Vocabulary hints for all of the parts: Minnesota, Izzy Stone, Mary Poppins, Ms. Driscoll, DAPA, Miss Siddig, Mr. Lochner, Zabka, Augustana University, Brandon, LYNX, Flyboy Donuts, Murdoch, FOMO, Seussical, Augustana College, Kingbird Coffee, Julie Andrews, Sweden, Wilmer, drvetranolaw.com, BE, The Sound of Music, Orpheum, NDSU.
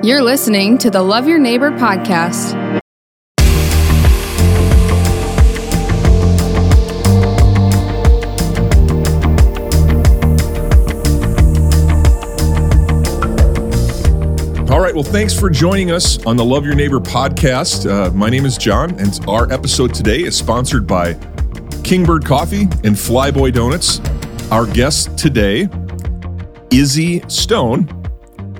You're listening to the Love Your Neighbor podcast. All right, well, thanks for joining us on the Love Your Neighbor podcast. My name is John, and our episode today is sponsored by Kingbird Coffee and Flyboy Donuts. Our guest today, Izzy Stone,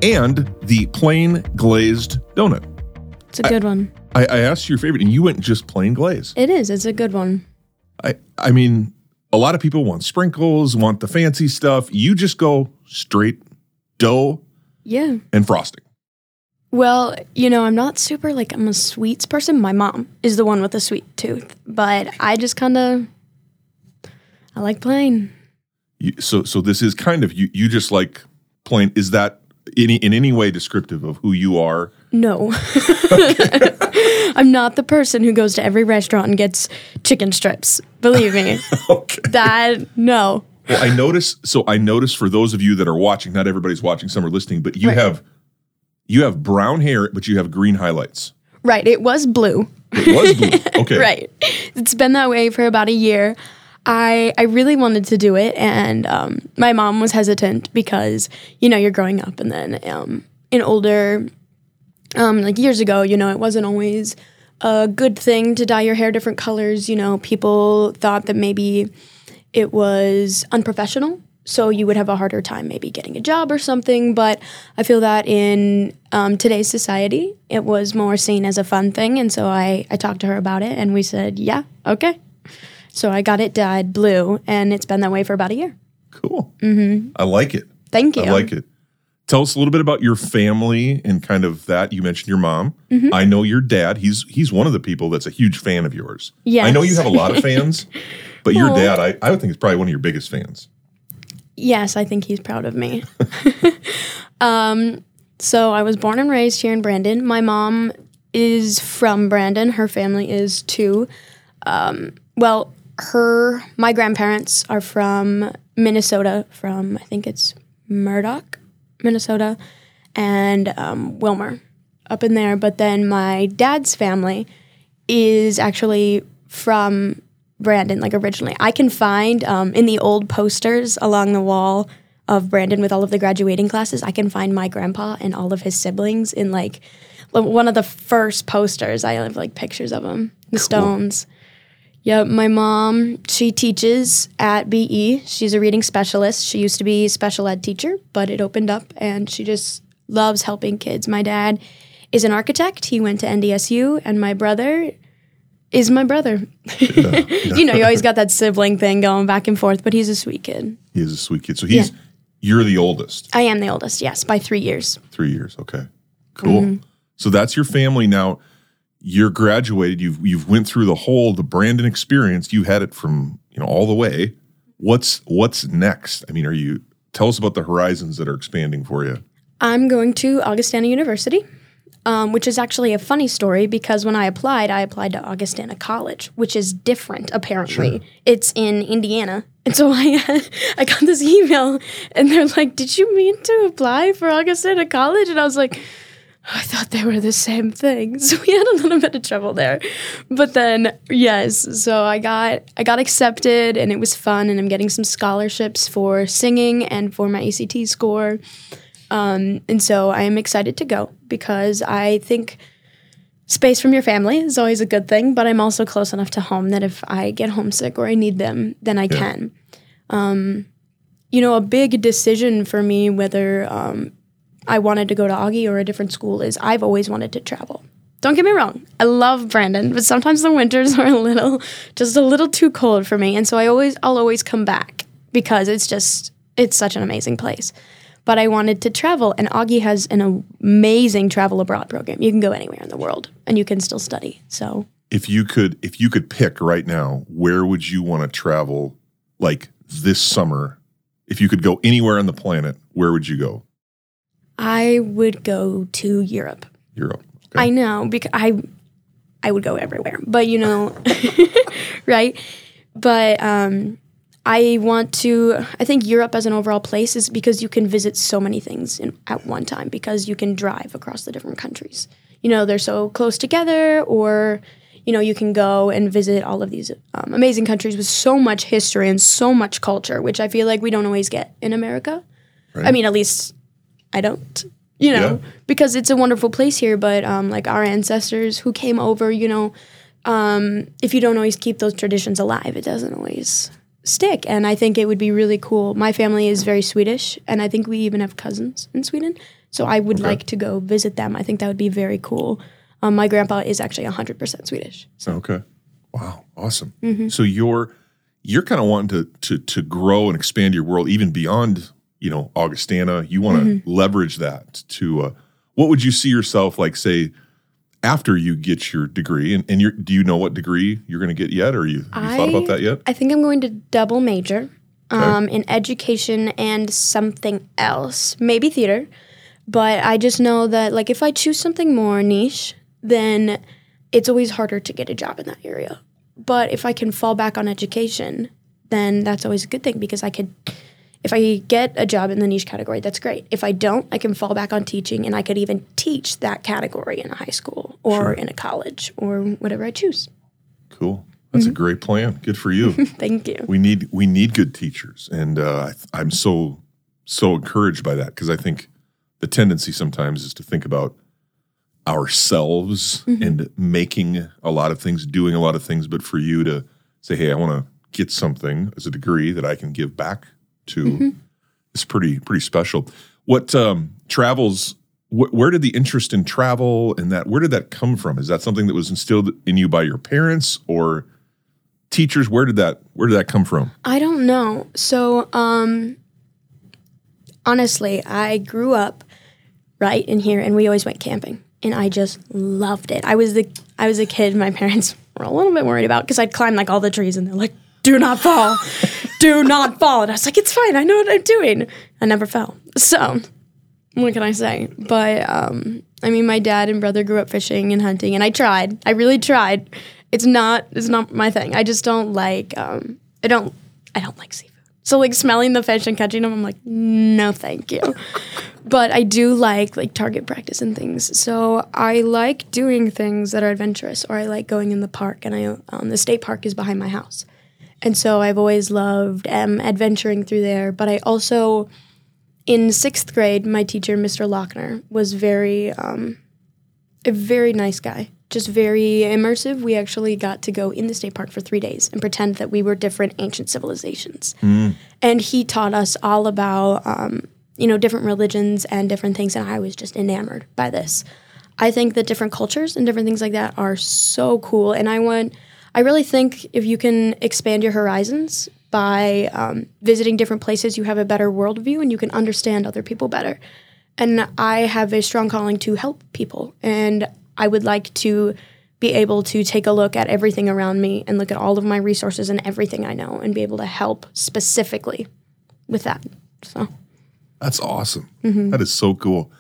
and the plain glazed donut. It's a good one. I asked your favorite, and you went just plain glazed. It is. It's a good one. I mean, a lot of people want sprinkles, want the fancy stuff. You just go straight dough, yeah, and frosting. Well, you know, I'm not super, like, I'm a sweets person. My mom is the one with a sweet tooth, but I just kind of, I like plain. So this is kind of, you just like plain. Is that in any way descriptive of who you are? No. I'm not the person who goes to every restaurant and gets chicken strips. Believe me. Okay. That, no. Well, I notice for those of you that are watching, not everybody's watching, some are listening, but you have brown hair, but you have green highlights. Right. It was blue. Okay. Right. It's been that way for about a year. I really wanted to do it, and my mom was hesitant because, you know, you're growing up, and then in older, like years ago, you know, it wasn't always a good thing to dye your hair different colors. You know, people thought that maybe it was unprofessional, so you would have a harder time maybe getting a job or something, but I feel that in today's society, it was more seen as a fun thing, and so I talked to her about it, and we said, yeah, okay. So I got it dyed blue, and it's been that way for about a year. Cool. Mm-hmm. I like it. Thank you. I like it. Tell us a little bit about your family and kind of that. You mentioned your mom. Mm-hmm. I know your dad. He's one of the people that's a huge fan of yours. Yes. I know you have a lot of fans, but your dad, I would think, is probably one of your biggest fans. Yes, I think he's proud of me. So I was born and raised here in Brandon. My mom is from Brandon. Her family is too. Well, my grandparents are from Minnesota, from, I think it's Murdoch, Minnesota, and Wilmer up in there. But then my dad's family is actually from Brandon, like originally. I can find in the old posters along the wall of Brandon with all of the graduating classes, I can find my grandpa and all of his siblings in like one of the first posters. I have like pictures of them, the Stones. Yeah, my mom, she teaches at BE. She's a reading specialist. She used to be a special ed teacher, but it opened up, and she just loves helping kids. My dad is an architect. He went to NDSU, and my brother is my brother. Yeah. You know, you always got that sibling thing going back and forth, but he's a sweet kid. He is a sweet kid. So You're the oldest. I am the oldest, yes, by 3 years. 3 years, okay. Cool. Mm-hmm. So that's your family now. You're graduated, you've went through the Brandon experience, you had it from, you know, all the way. What's next? I mean, tell us about the horizons that are expanding for you. I'm going to Augustana University, which is actually a funny story because when I applied to Augustana College, which is different, apparently. Sure. It's in Indiana. And so I got this email and they're like, did you mean to apply for Augustana College? And I was like, I thought they were the same thing. So we had a little bit of trouble there. But then, yes, so I got accepted, and it was fun, and I'm getting some scholarships for singing and for my ACT score. And so I am excited to go because I think space from your family is always a good thing, but I'm also close enough to home that if I get homesick or I need them, then I can. You know, a big decision for me whether I wanted to go to Augie or a different school is I've always wanted to travel. Don't get me wrong. I love Brandon, but sometimes the winters are just a little too cold for me. And so I'll always come back because it's such an amazing place. But I wanted to travel, and Augie has an amazing travel abroad program. You can go anywhere in the world and you can still study. So if you could pick right now, where would you want to travel like this summer? If you could go anywhere on the planet, where would you go? I would go to Europe. Europe. Okay. I know, because I would go everywhere, but you know, right? But I think Europe as an overall place is because you can visit so many things at one time because you can drive across the different countries. You know, they're so close together, or, you know, you can go and visit all of these amazing countries with so much history and so much culture, which I feel like we don't always get in America. Right. I mean, at least I don't, you know, because it's a wonderful place here. But like our ancestors who came over, you know, if you don't always keep those traditions alive, it doesn't always stick. And I think it would be really cool. My family is very Swedish, and I think we even have cousins in Sweden. So I would like to go visit them. I think that would be very cool. My grandpa is actually 100% Swedish. So. Okay. Wow. Awesome. Mm-hmm. So you're kind of wanting to grow and expand your world even beyond, you know, Augustana. You want to leverage that to what would you see yourself like, say, after you get your degree, and do you know what degree you're going to get yet, or have you thought about that yet? I think I'm going to double major in education and something else, maybe theater. But I just know that, like, if I choose something more niche, then it's always harder to get a job in that area. But if I can fall back on education, then that's always a good thing, because if I get a job in the niche category, that's great. If I don't, I can fall back on teaching, and I could even teach that category in a high school or in a college or whatever I choose. Cool. That's a great plan. Good for you. Thank you. We need good teachers, and I'm so encouraged by that, because I think the tendency sometimes is to think about ourselves and making a lot of things, doing a lot of things, but for you to say, hey, I want to get something as a degree that I can give back to is pretty special. What travels, where did the interest in travel and that, where did that come from? Is that something that was instilled in you by your parents or teachers? Where did that come from? I don't know. So honestly, I grew up right in here, and we always went camping, and I just loved it. I was a kid my parents were a little bit worried about, because I'd climb like all the trees, and they're like, do not fall, do not fall. And I was like, it's fine, I know what I'm doing. I never fell. So what can I say? But I mean, my dad and brother grew up fishing and hunting, and I tried. I really tried. It's not my thing. I just don't like I don't like seafood. So like smelling the fish and catching them, I'm like, no, thank you. But I do like target practice and things. So I like doing things that are adventurous, or I like going in the park. And the state park is behind my house. And so I've always loved adventuring through there. But I also, in 6th grade, my teacher, Mr. Lochner, was a very nice guy, just very immersive. We actually got to go in the state park for 3 days and pretend that we were different ancient civilizations. Mm. And he taught us all about, different religions and different things. And I was just enamored by this. I think that different cultures and different things like that are so cool. And I really think if you can expand your horizons by visiting different places, you have a better worldview and you can understand other people better. And I have a strong calling to help people. And I would like to be able to take a look at everything around me and look at all of my resources and everything I know and be able to help specifically with that. So that's awesome. Mm-hmm. That is so cool.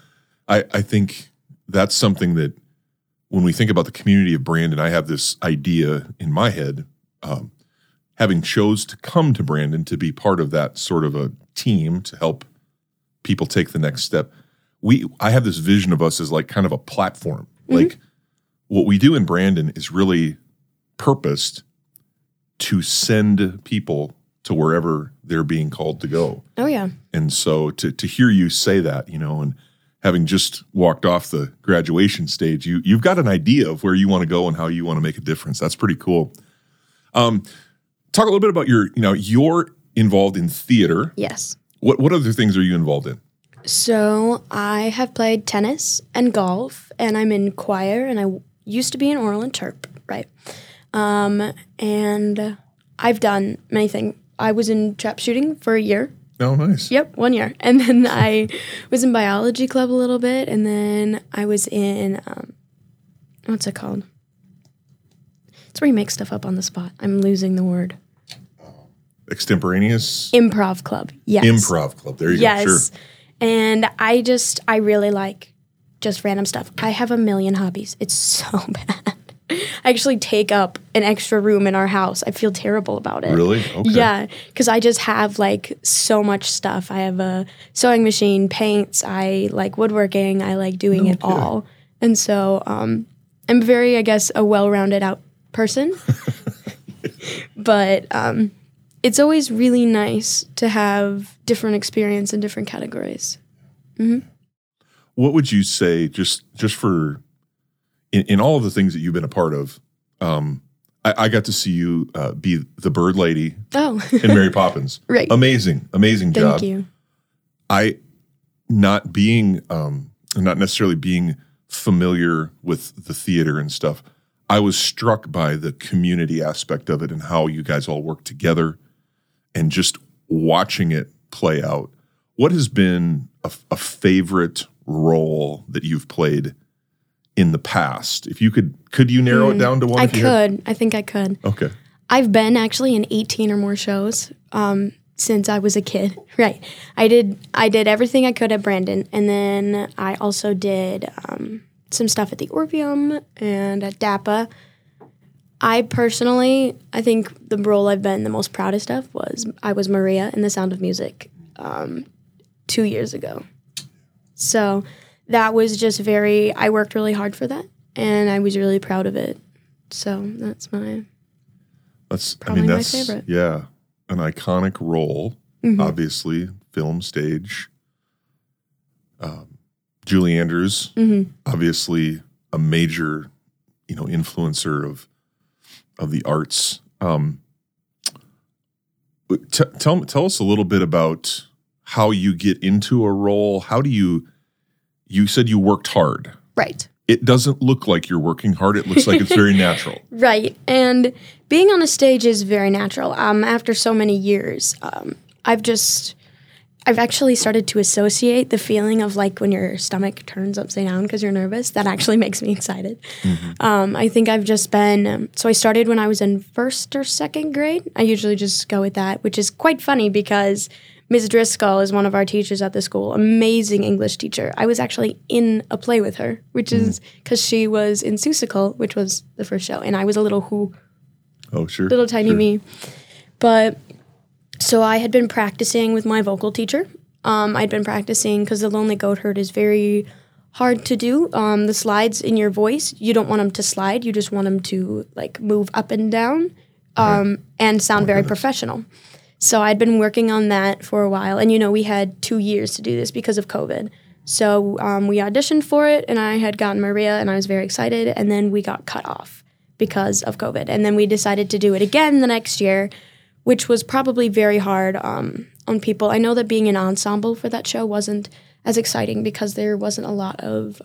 I think that's something that, when we think about the community of Brandon, I have this idea in my head, having chose to come to Brandon to be part of that sort of a team to help people take the next step. I have this vision of us as like kind of a platform. Mm-hmm. Like what we do in Brandon is really purposed to send people to wherever they're being called to go. Oh, yeah. And so to hear you say that, you know, and having just walked off the graduation stage, you've got an idea of where you want to go and how you want to make a difference. That's pretty cool. Talk a little bit about you're involved in theater. Yes. What other things are you involved in? So I have played tennis and golf, and I'm in choir, and I used to be in Oral and Terp, right? And I've done many things. I was in trap shooting for a year. Oh, nice. Yep, 1 year. And then I was in biology club a little bit, and then I was in, what's it called? It's where you make stuff up on the spot. I'm losing the word. Extemporaneous? Improv club, yes. Improv club, there you go, sure. And I really like just random stuff. I have a million hobbies. It's so bad. actually take up an extra room in our house. I feel terrible about it. Really? Okay. Yeah, because I just have, like, so much stuff. I have a sewing machine, paints. I like woodworking. I like doing it all. And so I'm very, I guess, a well-rounded out person. But it's always really nice to have different experience in different categories. Mm-hmm. What would you say, just for... In all of the things that you've been a part of, I got to see you be the bird lady in Mary Poppins. Right. Amazing job. Thank you. Not necessarily being familiar with the theater and stuff, I was struck by the community aspect of it and how you guys all work together and just watching it play out. What has been a favorite role that you've played in the past? If you could you narrow it down to one? I think I could. Okay. I've been actually in 18 or more shows since I was a kid. Right. I did everything I could at Brandon, and then I also did some stuff at the Orpheum and at DAPA. I think the role I've been the most proudest of was Maria in The Sound of Music 2 years ago. So... that was just I worked really hard for that, and I was really proud of it. So that's my favorite. Yeah, an iconic role, obviously, film, stage. Julie Andrews, obviously a major, influencer of the arts. Tell us a little bit about how you get into a role. How do you... You said you worked hard. Right. It doesn't look like you're working hard. It looks like it's very natural. Right. And being on a stage is very natural. After so many years, I've actually started to associate the feeling of, like, when your stomach turns upside down because you're nervous. That actually makes me excited. Mm-hmm. I think I've just been I started when I was in first or second grade. I usually just go with that, which is quite funny because – Ms. Driscoll is one of our teachers at the school, amazing English teacher. I was actually in a play with her, which is because she was in Seussical, which was the first show, and I was a little little tiny me. But so I had been practicing with my vocal teacher. I'd been practicing because the Lonely Goat Herd is very hard to do. The slides in your voice, you don't want them to slide. You just want them to, like, move up and down and sound very professional. So I'd been working on that for a while. And, we had 2 years to do this because of COVID. So we auditioned for it, and I had gotten Maria, and I was very excited. And then we got cut off because of COVID. And then we decided to do it again the next year, which was probably very hard on people. I know that being an ensemble for that show wasn't as exciting because there wasn't a lot of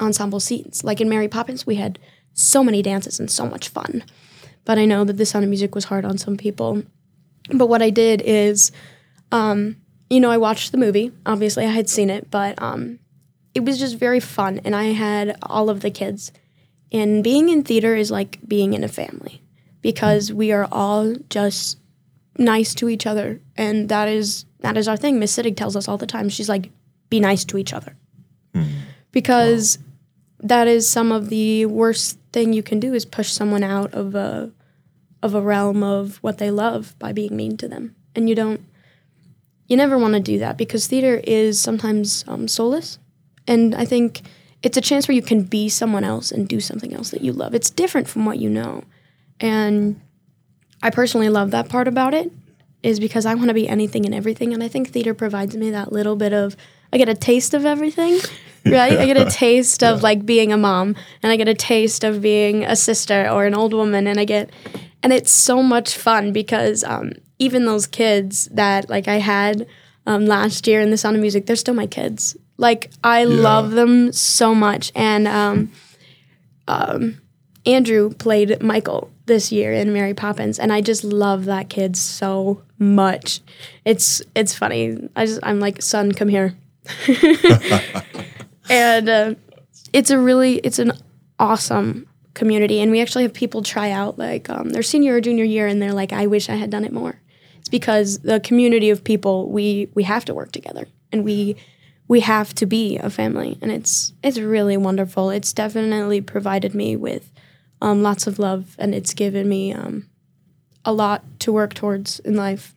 ensemble scenes. Like in Mary Poppins, we had so many dances and so much fun. But I know that The Sound of Music was hard on some people. But what I did is, I watched the movie. Obviously, I had seen it, but it was just very fun. And I had all of the kids. And being in theater is like being in a family because we are all just nice to each other. And that is our thing. Miss Siddig tells us all the time. She's like, be nice to each other because that is some of the worst thing you can do is push someone out of a realm of what they love by being mean to them. And you never want to do that because theater is sometimes soulless. And I think it's a chance where you can be someone else and do something else that you love. It's different from what you know. And I personally love that part about it is because I want to be anything and everything. And I think theater provides me that little bit of, I get a taste of everything, right? I get a taste of like being a mom, and I get a taste of being a sister or an old woman. And it's so much fun because even those kids that like I had last year in The Sound of Music, they're still my kids. Like I love them so much. And Andrew played Michael this year in Mary Poppins, and I just love that kid so much. It's funny. I'm like, son, come here. And it's an awesome community, and we actually have people try out like their senior or junior year, and they're like, I wish I had done it more. It's because the community of people, we have to work together, and we have to be a family, and it's really wonderful. It's definitely provided me with lots of love, and it's given me a lot to work towards in life.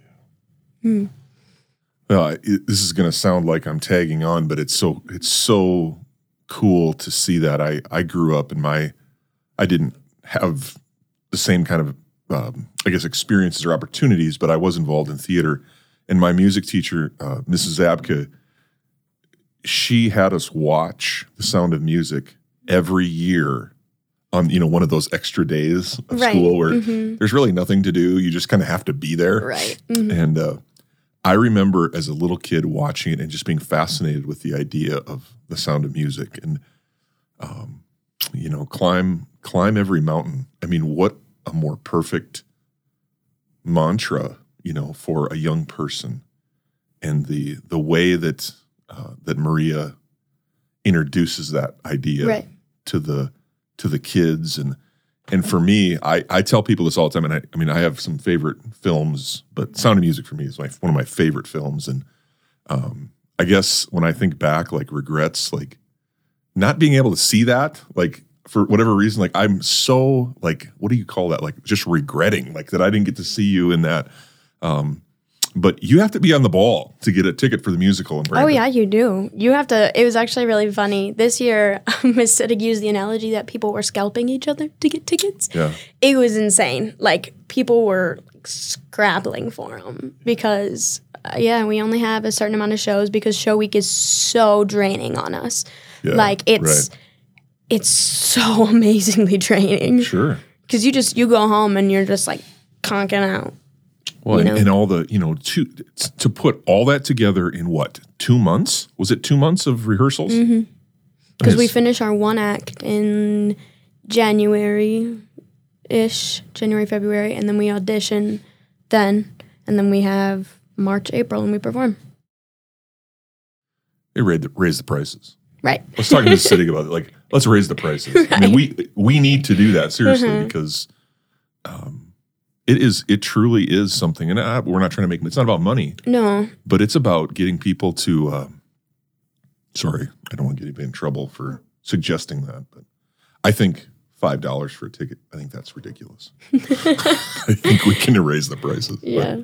Mm. This is going to sound like I'm tagging on, but it's so cool to see that. I grew up in I didn't have the same kind of, experiences or opportunities, but I was involved in theater. And my music teacher, Mrs. Zabka, she had us watch The Sound of Music every year on, one of those extra days of school where there's really nothing to do. You just kind of have to be there. Right. Mm-hmm. And I remember as a little kid watching it and just being fascinated with the idea of The Sound of Music and, climb every mountain. I mean, what a more perfect mantra, for a young person. And the way that that Maria introduces that idea to the kids, and for me, I tell people this all the time. And I have some favorite films, but Sound of Music for me is one of my favorite films. And I guess when I think back, regrets, not being able to see that, for whatever reason, I'm so, what do you call that? Just regretting, that I didn't get to see you in that. But you have to be on the ball to get a ticket for the musical. And Brandon. Oh, yeah, you do. You have to. It was actually really funny. This year, Miss Siddig used the analogy that people were scalping each other to get tickets. Yeah. It was insane. People were scrabbling for them because, we only have a certain amount of shows because show week is so draining on us. Yeah, it's... Right. It's so amazingly draining. Sure. Because you go home and you're just conking out. Well, and all the, to put all that together in what, 2 months? Was it 2 months of rehearsals? Mm-hmm. Because we finish our one act in January, February, and then we audition and then we have March, April, and we perform. They raised the prices. Right. I was talking to Miss Siddig about it. Let's raise the prices. Right. I mean, we need to do that seriously because it truly is something. And we're not trying to make it's not about money. No. But it's about getting people to. Sorry, I don't want to get anybody in trouble for suggesting that, but I think $5 for a ticket. I think that's ridiculous. I think we can raise the prices. Yeah.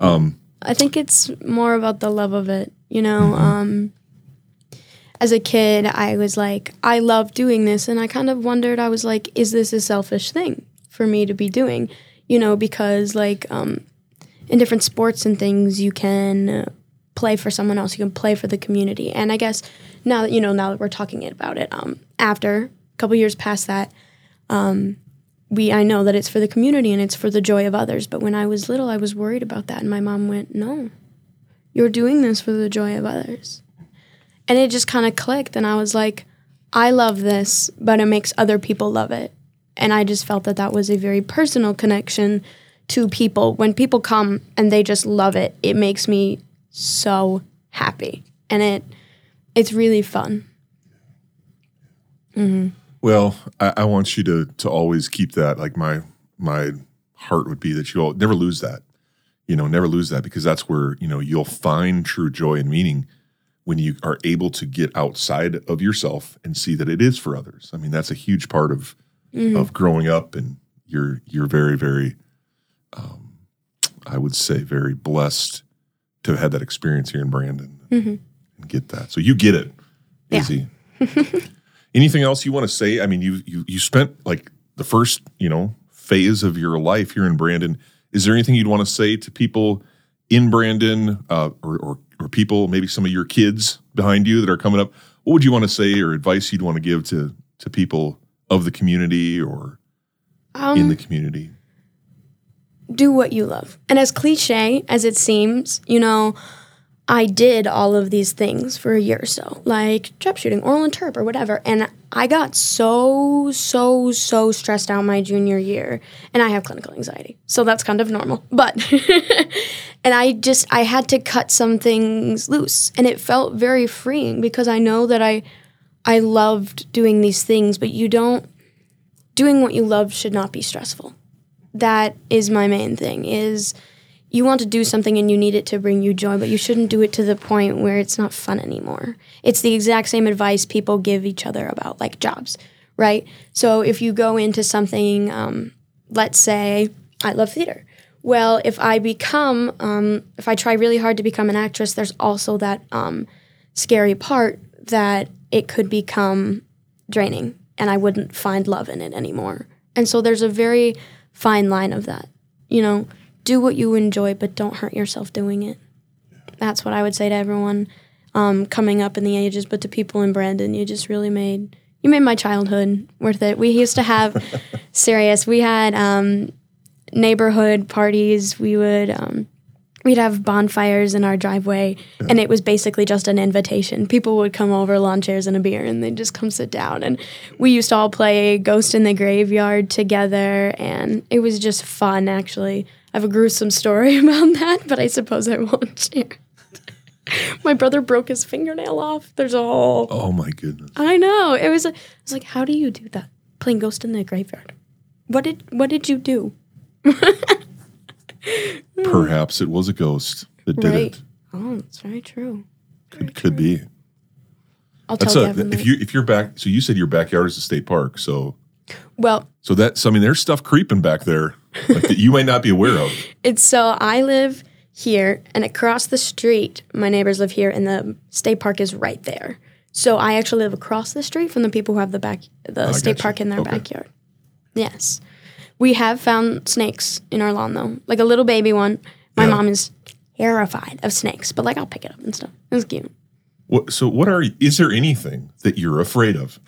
But, I think it's more about the love of it. Mm-hmm. As a kid, I was I love doing this. And I kind of wondered, I was is this a selfish thing for me to be doing? Because in different sports and things, you can play for someone else. You can play for the community. And I guess now that we're talking about it, after a couple years past that, I know that it's for the community and it's for the joy of others. But when I was little, I was worried about that. And my mom went, no, you're doing this for the joy of others. And it just kind of clicked, and I was I love this, but it makes other people love it. And I just felt that was a very personal connection to people. When people come and they just love it, it makes me so happy. And it's really fun. Mm-hmm. Well, I want you to always keep that. My heart would be that you'll never lose that. Never lose that, because that's where, you'll find true joy and meaning when you are able to get outside of yourself and see that it is for others. I mean, that's a huge part of growing up, and you're very, very, I would say, very blessed to have had that experience here in Brandon and get that. So you get it, Izzy. Yeah. Anything else you want to say? I mean, you spent the first phase of your life here in Brandon. Is there anything you'd want to say to people in Brandon or people, maybe some of your kids behind you that are coming up? What would you want to say, or advice you'd want to give to people of the community or in the community? Do what you love. And as cliche as it seems, I did all of these things for a year or so, like trap shooting, oral interp, or whatever. And I got so, so, so stressed out my junior year. And I have clinical anxiety, so that's kind of normal. But, and I had to cut some things loose. And it felt very freeing, because I know that I loved doing these things, but doing what you love should not be stressful. That is my main thing, is you want to do something and you need it to bring you joy, but you shouldn't do it to the point where it's not fun anymore. It's the exact same advice people give each other about jobs. right? So if you go into something, let's say I love theater. Well, if I try really hard to become an actress, there's also that scary part that it could become draining and I wouldn't find love in it anymore. And so there's a very fine line of that. You know, do what you enjoy, but don't hurt yourself doing it. That's what I would say to everyone coming up in the ages, but to people in Brandon, you just really made my childhood worth it. We used to have neighborhood parties. We would we'd have bonfires in our driveway, and it was basically just an invitation. People would come over, lawn chairs and a beer, and they'd just come sit down. And we used to all play Ghost in the Graveyard together, and it was just fun, actually. I have a gruesome story about that, but I suppose I won't share. My brother broke his fingernail off. There's a whole... Oh, my goodness. I know. I was like, how do you do that? Playing Ghost in the Graveyard. What did you do? Perhaps it was a ghost that did it. Oh, that's very true. Could be. I'll tell Gavin. If you're back, so you said your backyard is a state park, so. Well. So that's, I mean, there's stuff creeping back there that you might not be aware of. I live here, and across the street, my neighbors live here, and the state park is right there. So I actually live across the street from the people who have the state park in their backyard. Yes. We have found snakes in our lawn, though. Like a little baby one. My mom is terrified of snakes, but, like, I'll pick it up and stuff. It's cute. Is there anything that you're afraid of?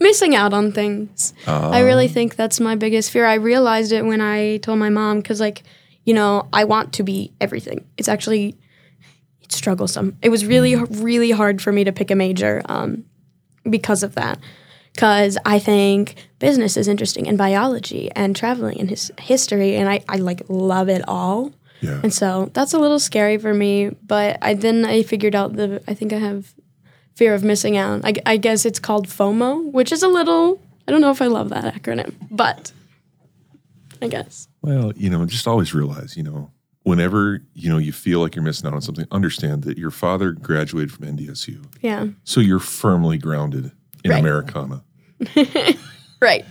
Missing out on things. I really think that's my biggest fear. I realized it when I told my mom because, like, you know, I want to be everything. It's actually – it's strugglesome. It was really, really hard for me to pick a major because of that. Because I think business is interesting and biology and traveling and history, and I like love it all. Yeah. And so that's a little scary for me, but I figured out I think I have fear of missing out. I guess it's called FOMO, which is a little, I don't know if I love that acronym, but I guess. Well, you know, just always realize, you know, whenever, you know, you feel like you're missing out on something, understand that your father graduated from NDSU. Yeah. So you're firmly grounded. In Americana. Right.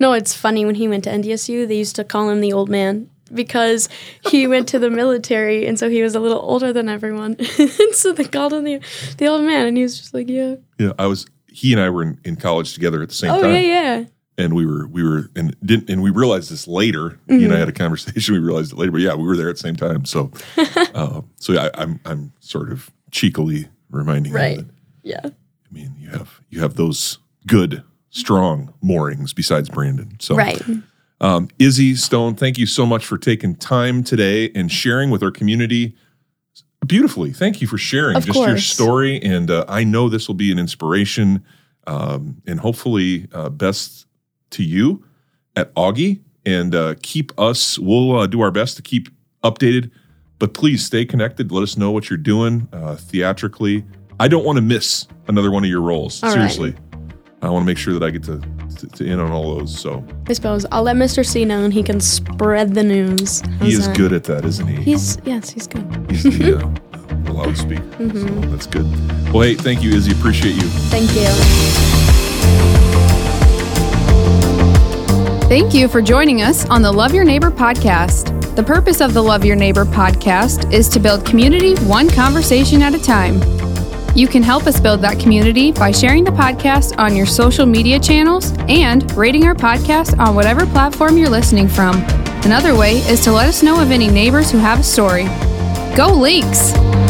No, it's funny. When he went to NDSU, they used to call him the old man because he went to the military, and so he was a little older than everyone. And so they called him the old man, and he was just like, yeah. Yeah, he and I were in college together at the same time. Oh, yeah, yeah. And we realized this later. Mm-hmm. You and I had a conversation. We realized it later, but yeah, we were there at the same time. So, I'm sort of cheekily reminding him that. Yeah. I mean, you have those good, strong moorings besides Brandon. So, right. Izzy Stone, thank you so much for taking time today and sharing with our community beautifully. Thank you for sharing your story. And I know this will be an inspiration and hopefully best to you at Augie. And we'll do our best to keep updated. But please stay connected. Let us know what you're doing theatrically. I don't want to miss another one of your roles. All seriously. Right. I want to make sure that I get to in on all those. So I suppose I'll let Mr. C know and he can spread the news. He is good at that, isn't he? He's good. He's the loudspeaker. Mm-hmm. So that's good. Well, hey, thank you, Izzy. Appreciate you. Thank you. Thank you for joining us on the Love Your Neighbor podcast. The purpose of the Love Your Neighbor podcast is to build community one conversation at a time. You can help us build that community by sharing the podcast on your social media channels and rating our podcast on whatever platform you're listening from. Another way is to let us know of any neighbors who have a story. Go LYNX!